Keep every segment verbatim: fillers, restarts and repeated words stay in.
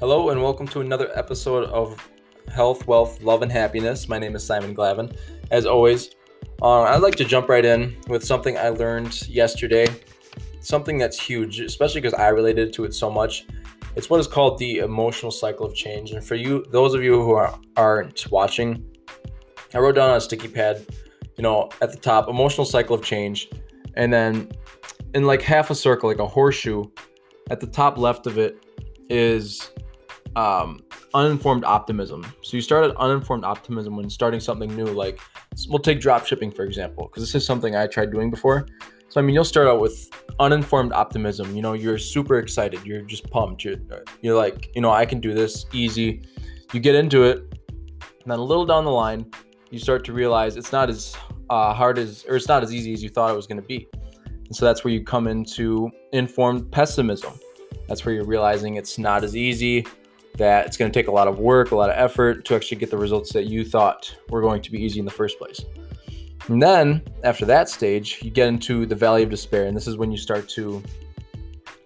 Hello and welcome to another episode of Health, Wealth, Love, and Happiness. My name is Simon Glavin. As always, uh, I'd like to jump right in with something I learned yesterday, something that's huge, especially because I related to it so much. It's what is called the emotional cycle of change. And for you, those of you who are, aren't watching, I wrote down on a sticky pad, you know, at the top, emotional cycle of change. And then in like half a circle, like a horseshoe, at the top left of it is um, uninformed optimism. So you start at uninformed optimism when starting something new. Like we'll take drop shipping, for example, because this is something I tried doing before. So, I mean, you'll start out with uninformed optimism. You know, you're super excited. You're just pumped. You're, you're like, you know, I can do this easy. You get into it. And then a little down the line, you start to realize it's not as uh, hard as, or it's not as easy as you thought it was going to be. And so that's where you come into informed pessimism. That's where you're realizing it's not as easy, that it's going to take a lot of work, a lot of effort to actually get the results that you thought were going to be easy in the first place. And then after that stage, you get into the valley of despair. And this is when you start to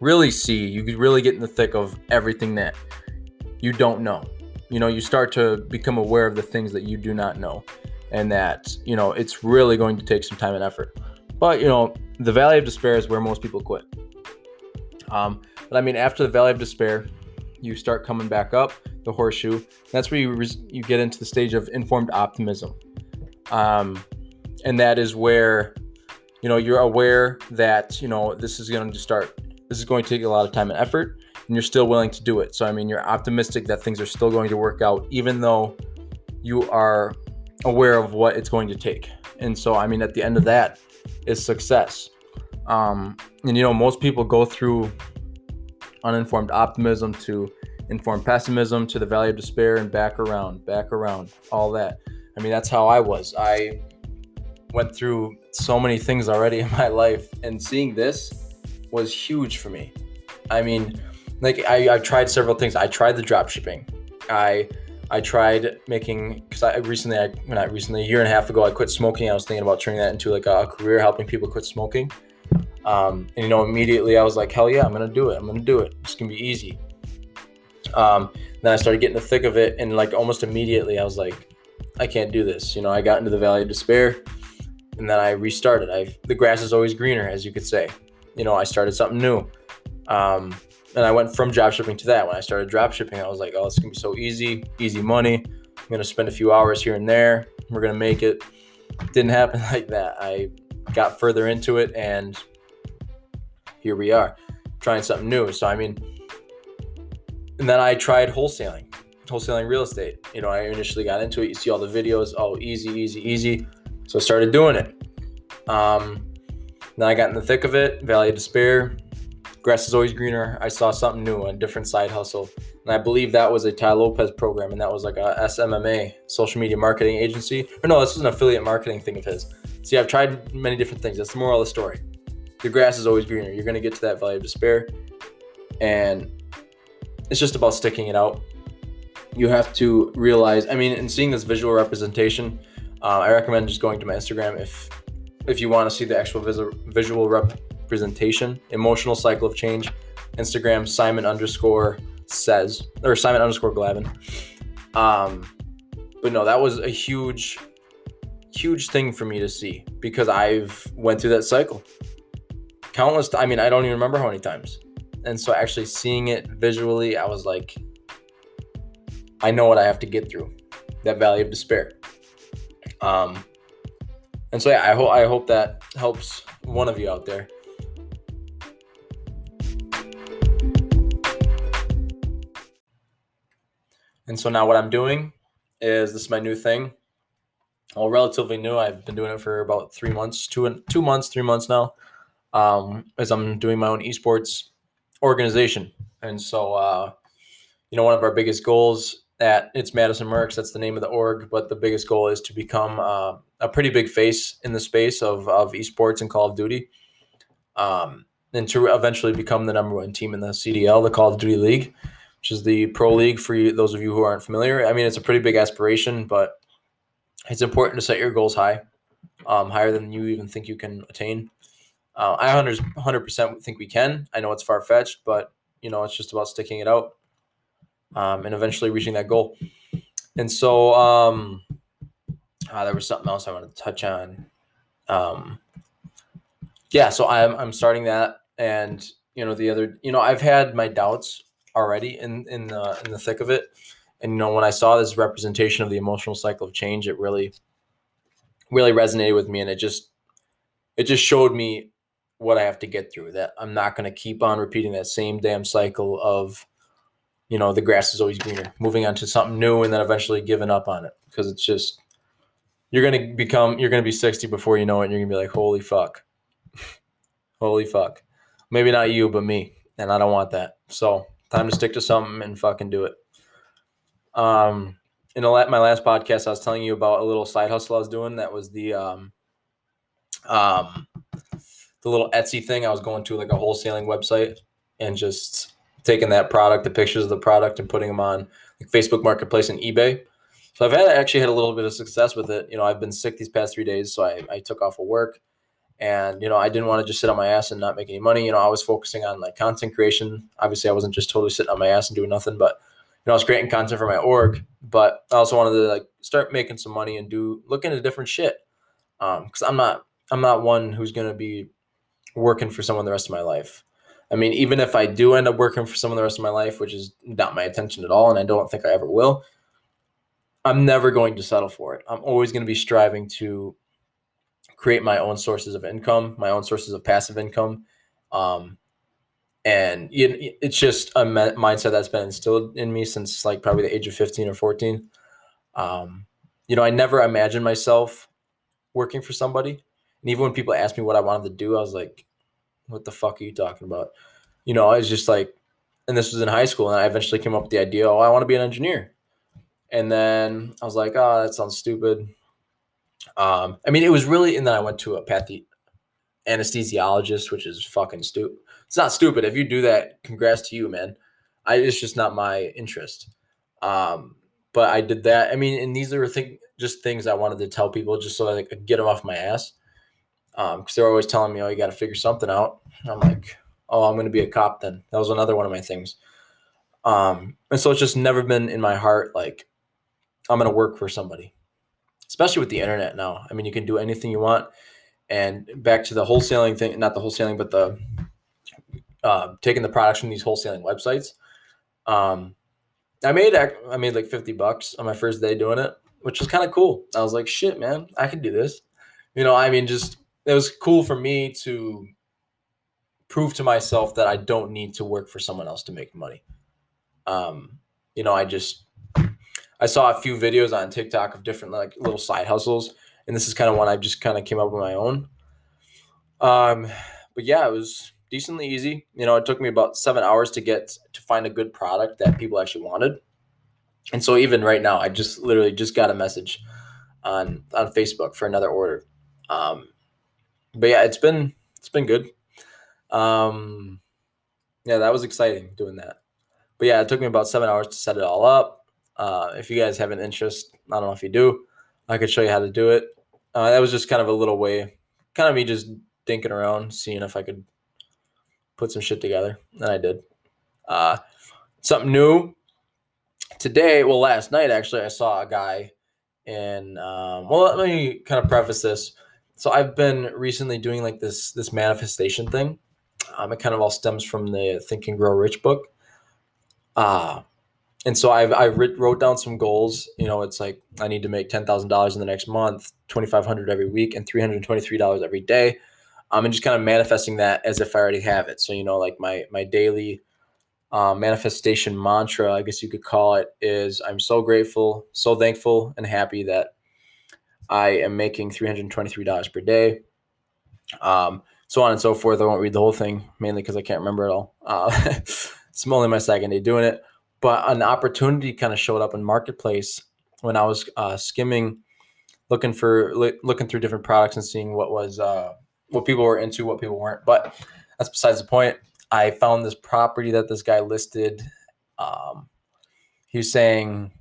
really see, you could really get in the thick of everything that you don't know. You know, you start to become aware of the things that you do not know, and that, you know, it's really going to take some time and effort. But, you know, the valley of despair is where most people quit. Um, but I mean, after the valley of despair, you start coming back up the horseshoe. That's where you res- you get into the stage of informed optimism. Um, and that is where, you know, you're aware that, you know, this is going to start, this is going to take a lot of time and effort, and you're still willing to do it. So, I mean, you're optimistic that things are still going to work out, even though you are aware of what it's going to take. And so, I mean, at the end of that is success. Um, and, you know, most people go through uninformed optimism to informed pessimism to the valley of despair and back around, back around, all that. I mean, that's how I was. I went through so many things already in my life, and seeing this was huge for me. I mean, like I, I tried several things. I tried the drop shipping. I I tried making, because I recently, I, not recently, a year and a half ago, I quit smoking. I was thinking about turning that into like a career, helping people quit smoking. Um, and, you know, immediately I was like, hell yeah, I'm going to do it. I'm going to do it. It's going to be easy. Um, then I started getting the thick of it. And like almost immediately I was like, I can't do this. You know, I got into the valley of despair, and then I restarted. I the grass is always greener, as you could say. You know, I started something new. Um, and I went from dropshipping to that. When I started dropshipping, I was like, oh, it's going to be so easy, easy money. I'm going to spend a few hours here and there. We're going to make it. Didn't happen like that. I got further into it, and here we are trying something new. So, I mean, and then I tried wholesaling, wholesaling real estate. You know, I initially got into it. You see all the videos, oh, easy, easy, easy. So I started doing it. Um, then I got in the thick of it, valley of despair. Grass is always greener. I saw something new, a different side hustle. And I believe that was a Ty Lopez program, and that was like a S M M A, social media marketing agency. Or no, this was an affiliate marketing thing of his. See, I've tried many different things. That's the moral of the story. The grass is always greener. You're going to get to that valley of despair. And it's just about sticking it out. You have to realize, I mean, and seeing this visual representation, uh, I recommend just going to my Instagram if if you want to see the actual visual visual rep. Presentation, emotional cycle of change, Instagram, Simon underscore says, or Simon underscore Glavin. Um, but no, that was a huge, huge thing for me to see, because I've went through that cycle countless. I mean, I don't even remember how many times. And so actually seeing it visually, I was like, I know what I have to get through that valley of despair. Um, and so yeah, I hope, I hope that helps one of you out there. And so now what I'm doing is, this is my new thing. Well, relatively new. I've been doing it for about three months, two and two months, three months now, um, as I'm doing my own esports organization. And so, uh, you know, one of our biggest goals at it's Madison Merckx, that's the name of the org, but the biggest goal is to become uh, a pretty big face in the space of, of esports and Call of Duty, um, and to eventually become the number one team in the C D L, the Call of Duty League, which is the pro league for you, those of you who aren't familiar. I mean, it's a pretty big aspiration, but it's important to set your goals high, um, higher than you even think you can attain. Uh, I one hundred percent think we can. I know it's far-fetched, but, you know, it's just about sticking it out. um, and eventually reaching that goal. And so um, uh, there was something else I wanted to touch on. Um, yeah, so I'm, I'm starting that. And, you know, the other, you know, I've had my doubts already in, in the, in the thick of it. And, you know, when I saw this representation of the emotional cycle of change, it really, really resonated with me. And it just, it just showed me what I have to get through, that I'm not going to keep on repeating that same damn cycle of, you know, the grass is always greener, moving on to something new and then eventually giving up on it. Because it's just, you're going to become, you're going to be sixty before you know it. And you're going to be like, holy fuck, holy fuck. Maybe not you, but me. And I don't want that. So time to stick to something and fucking do it. Um, in the, my last podcast, I was telling you about a little side hustle I was doing. That was the, um, um, the little Etsy thing. I was going to like a wholesaling website and just taking that product, the pictures of the product, and putting them on like Facebook Marketplace and eBay. So I've had, actually had a little bit of success with it. You know, I've been sick these past three days. So I, I took off of work and, you know, I didn't want to just sit on my ass and not make any money. You know, I was focusing on like content creation. Obviously I wasn't just totally sitting on my ass and doing nothing, but you know, I was creating content for my org, but I also wanted to like start making some money and do, look into different shit. Um, cause I'm not, I'm not one who's going to be working for someone the rest of my life. I mean, even if I do end up working for someone the rest of my life, which is not my intention at all, and I don't think I ever will, I'm never going to settle for it. I'm always going to be striving to create my own sources of income, my own sources of passive income. Um, And it's just a mindset that's been instilled in me since like probably the age of fifteen or fourteen. Um, you know, I never imagined myself working for somebody. And even when people asked me what I wanted to do, I was like, what the fuck are you talking about? You know, I was just like, and this was in high school. And I eventually came up with the idea, oh, I want to be an engineer. And then I was like, oh, that sounds stupid. Um, I mean, it was really, and then I went to a pathy anesthesiologist, which is fucking stupid. It's not stupid. If you do that, congrats to you, man. I, it's just not my interest. Um, but I did that. I mean, and these are thing, just things I wanted to tell people just so I could get them off my ass. Um, because they're always telling me, oh, you got to figure something out. And I'm like, oh, I'm going to be a cop then. That was another one of my things. Um, and so it's just never been in my heart, like, I'm going to work for somebody. Especially with the internet now. I mean, you can do anything you want. And back to the wholesaling thing, not the wholesaling, but the... Uh, taking the products from these wholesaling websites. Um, I made I made like fifty bucks on my first day doing it, which was kind of cool. I was like, shit, man, I can do this. You know, I mean, just it was cool for me to prove to myself that I don't need to work for someone else to make money. Um, you know, I just I saw a few videos on TikTok of different like little side hustles, and this is kind of one I just kind of came up with my own. Um, but yeah, it was decently easy. You know, it took me about seven hours to get to find a good product that people actually wanted. And so even right now, I just literally just got a message on, on Facebook for another order. Um, but yeah, it's been, it's been good. Um, yeah, that was exciting doing that. But yeah, it took me about seven hours to set it all up. Uh, if you guys have an interest, I don't know if you do, I could show you how to do it. Uh, that was just kind of a little way, kind of me just dinking around, seeing if I could put some shit together, and I did. Uh, something new today. Well, last night actually, I saw a guy, and um, well, let me kind of preface this. So I've been recently doing like this this manifestation thing. Um, it kind of all stems from the Think and Grow Rich book. Uh, and so I've I wrote down some goals. You know, it's like I need to make ten thousand dollars in the next month, twenty five hundred every week, and three hundred twenty three dollars every day. Um, and just kind of manifesting that as if I already have it. So, you know, like my my daily uh, manifestation mantra, I guess you could call it, is I'm so grateful, so thankful, and happy that I am making three hundred twenty-three dollars per day, um, so on and so forth. I won't read the whole thing, mainly because I can't remember it all. Uh, it's only my second day doing it. But an opportunity kind of showed up in Marketplace when I was uh, skimming, looking for li- looking through different products and seeing what was uh, – what people were into, what people weren't. But that's besides the point. I found this property that this guy listed. Um, he was saying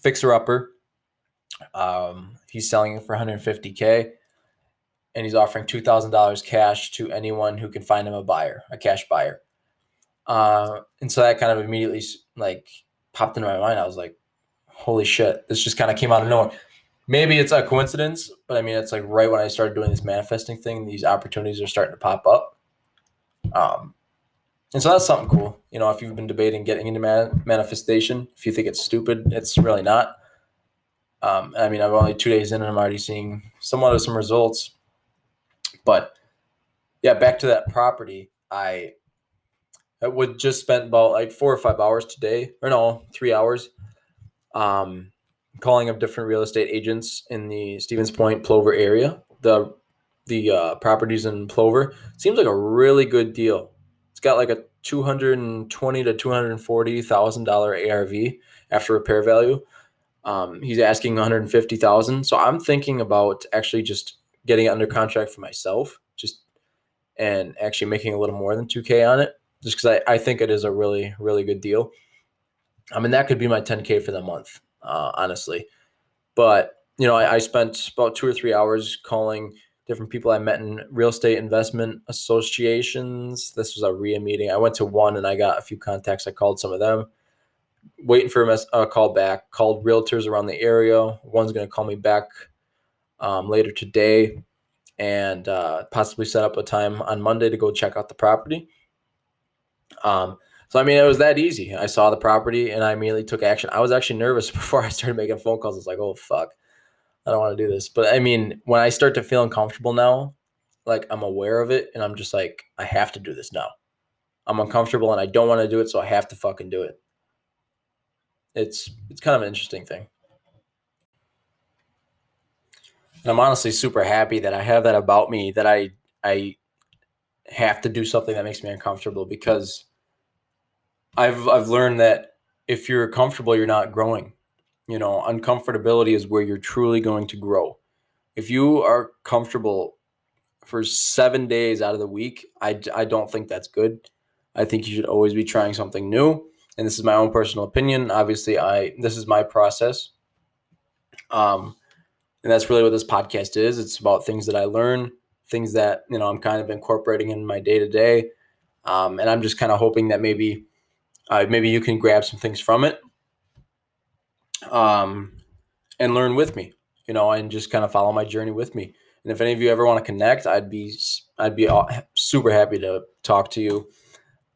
fixer-upper. Um, he's selling it for one hundred fifty thousand dollars, and he's offering two thousand dollars cash to anyone who can find him a buyer, a cash buyer. Uh, and so that kind of immediately like popped into my mind. I was like, holy shit, this just kind of came out of nowhere. Maybe it's a coincidence, but I mean, it's like right when I started doing this manifesting thing, these opportunities are starting to pop up. Um, and so that's something cool. You know, if you've been debating getting into man- manifestation, if you think it's stupid, it's really not. Um, I mean, I'm only two days in and I'm already seeing somewhat of some results. But yeah, back to that property, I, I would just spent about like four or five hours today, or no, three hours, um, calling up different real estate agents in the Stevens Point, Plover area. The the uh, properties in Plover seems like a really good deal. It's got like a two hundred twenty thousand to two hundred forty thousand dollars A R V after repair value. Um, he's asking one hundred fifty thousand dollars. So I'm thinking about actually just getting it under contract for myself, just and actually making a little more than two K on it, just because I, I think it is a really, really good deal. I mean, that could be my ten K for the month, uh, honestly. But, you know, I, I spent about two or three hours calling different people I met in real estate investment associations. This was a R I A meeting. I went to one and I got a few contacts. I called some of them, waiting for a, mess, a call back, called realtors around the area. One's going to call me back um, later today and uh, possibly set up a time on Monday to go check out the property. Um, so, I mean, it was that easy. I saw the property and I immediately took action. I was actually nervous before I started making phone calls. It's like, oh, fuck, I don't want to do this. But I mean, when I start to feel uncomfortable now, like I'm aware of it and I'm just like, I have to do this now. I'm uncomfortable and I don't want to do it. So I have to fucking do it. It's it's kind of an interesting thing. And I'm honestly super happy that I have that about me, that I I have to do something that makes me uncomfortable, because I've I've learned that if you're comfortable, you're not growing. You know, uncomfortability is where you're truly going to grow. If you are comfortable for seven days out of the week, I, I don't think that's good. I think you should always be trying something new. And this is my own personal opinion. Obviously, I this is my process. Um, and that's really what this podcast is. It's about things that I learn, things that, you know, I'm kind of incorporating in my day-to-day. Um, and I'm just kind of hoping that maybe uh, maybe you can grab some things from it um, and learn with me, you know, and just kind of follow my journey with me. And if any of you ever want to connect, I'd be I'd be super happy to talk to you.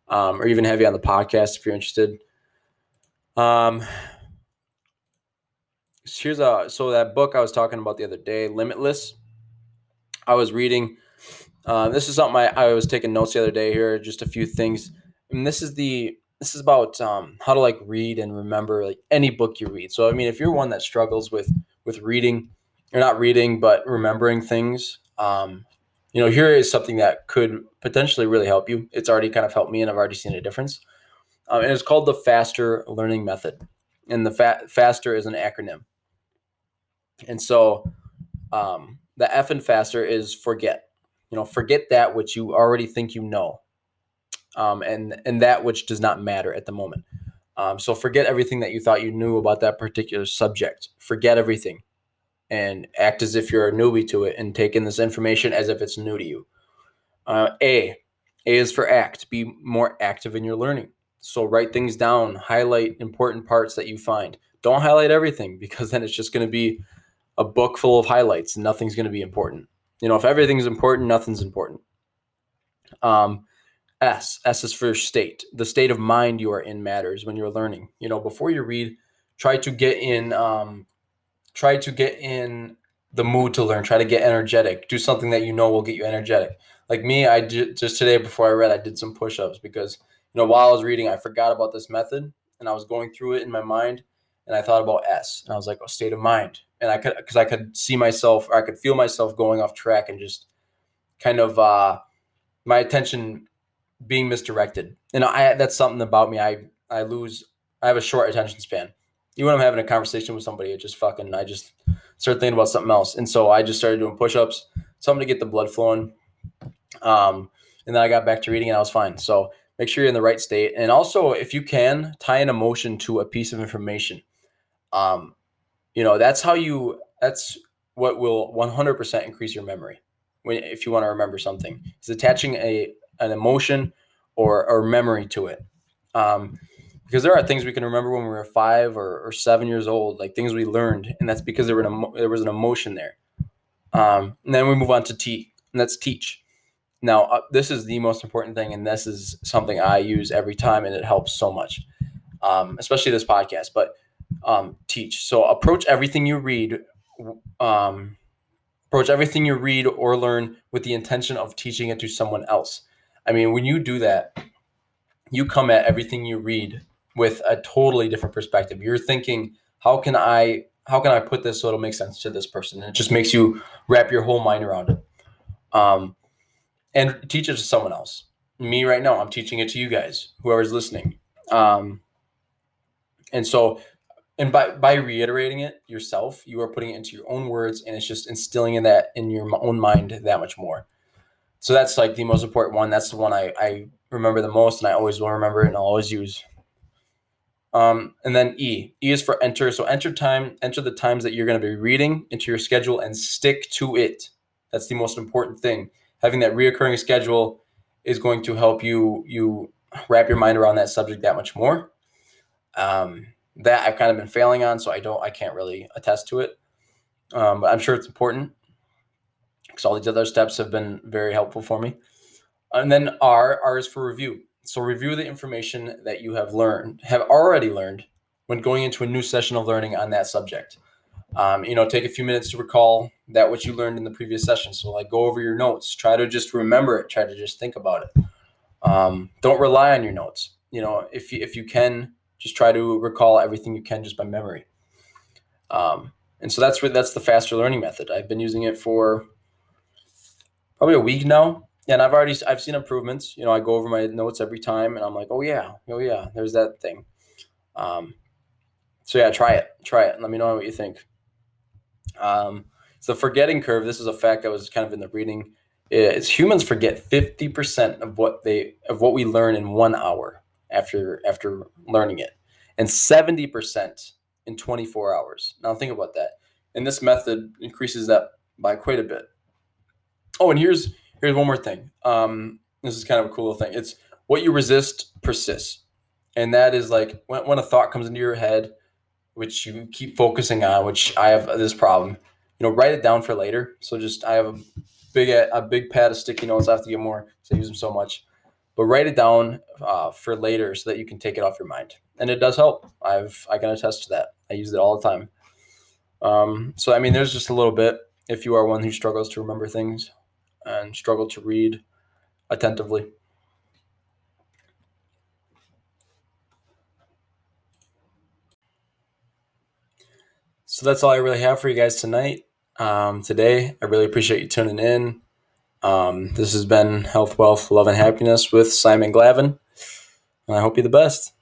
Um, or even have you on the podcast if you're interested. Um, here's a so that book I was talking about the other day, Limitless. I was reading. Uh, this is something I, I was taking notes the other day here. Just a few things, and this is the this is about um, how to like read and remember like any book you read. So I mean, if you're one that struggles with with reading, or not reading but remembering things. Um, You know, here is something that could potentially really help you. It's already kind of helped me, and I've already seen a difference. Um, and it's called the FASTER learning method. And the fa- FASTER is an acronym. And so um, the F in FASTER is forget. You know, forget that which you already think you know, um, and, and that which does not matter at the moment. Um, so forget everything that you thought you knew about that particular subject. Forget everything. And act as if you're a newbie to it and take in this information as if it's new to you. Uh, A, A is for act. Be more active in your learning. So write things down. Highlight important parts that you find. Don't highlight everything, because then it's just going to be a book full of highlights and nothing's going to be important. You know, if everything's important, nothing's important. Um, S, S is for state. The state of mind you are in matters when you're learning. You know, before you read, try to get in... Um, Try to get in the mood to learn. Try to get energetic. Do something that you know will get you energetic. Like me, I did, just today before I read, I did some push-ups because, you know, while I was reading, I forgot about this method, and I was going through it in my mind, and I thought about S, and I was like, oh, state of mind. And I could, because I could see myself, or I could feel myself going off track and just kind of uh, my attention being misdirected. And I that's something about me. I I lose, I have a short attention span. Even when I'm having a conversation with somebody, it just fucking, I just started thinking about something else. And so I just started doing push-ups, something to get the blood flowing. Um, and then I got back to reading and I was fine. So make sure you're in the right state. And also, if you can, tie an emotion to a piece of information. Um, you know, that's how you, that's what will one hundred percent increase your memory. When, if you want to remember something, it's attaching a, an emotion or, or memory to it. Um, because there are things we can remember when we were five or, or seven years old, like things we learned. And that's because there, were an emo- there was an emotion there. Um, and then we move on to T, and that's teach. Now, uh, this is the most important thing, and this is something I use every time, and it helps so much, um, especially this podcast, but um, teach. So approach everything you read, um, approach everything you read or learn with the intention of teaching it to someone else. I mean, when you do that, you come at everything you read with a totally different perspective. You're thinking, how can I, how can I put this so it'll make sense to this person? And it just makes you wrap your whole mind around it. Um, And teach it to someone else. Me right now, I'm teaching it to you guys, whoever's listening. Um, and so, and by, by reiterating it yourself, you are putting it into your own words, and it's just instilling in that in your own mind that much more. So that's like the most important one. That's the one I, I remember the most, and I always will remember it, and I'll always use. Um, and then E. E is for enter. So enter time, enter the times that you're going to be reading into your schedule and stick to it. That's the most important thing. Having that reoccurring schedule is going to help you you wrap your mind around that subject that much more. Um, that I've kind of been failing on, so I don't I can't really attest to it. Um, but I'm sure it's important because all these other steps have been very helpful for me. And then R, R is for review. So review the information that you have learned, have already learned when going into a new session of learning on that subject. Um, you know, take a few minutes to recall that what you learned in the previous session. So like go over your notes, try to just remember it, try to just think about it. Um, don't rely on your notes. You know, if you, if you can, just try to recall everything you can just by memory. Um, and so that's where, that's the FASTER learning method. I've been using it for probably a week now, and I've already, I've seen improvements. You know, I go over my notes every time and I'm like, oh yeah, oh yeah, there's that thing. Um, so yeah, try it, try it. And let me know what you think. Um, so forgetting curve, this is a fact that was kind of in the reading, is humans forget fifty percent of what they, of what we learn in one hour after, after learning it, and seventy percent in twenty-four hours. Now think about that. And this method increases that by quite a bit. Oh, and here's, here's one more thing. Um, this is kind of a cool thing. It's what you resist persists. And that is like when, when a thought comes into your head, which you keep focusing on, which I have this problem, you know, write it down for later. So just, I have a big, a big pad of sticky notes. I have to get more because I use them so much, but write it down uh, for later so that you can take it off your mind. And it does help. I've, I can attest to that. I use it all the time. Um, so, I mean, there's just a little bit if you are one who struggles to remember things and struggle to read attentively. So that's all I really have for you guys tonight, um, today. I really appreciate you tuning in. Um, this has been Health, Wealth, Love, and Happiness with Simon Glavin, and I hope you the best.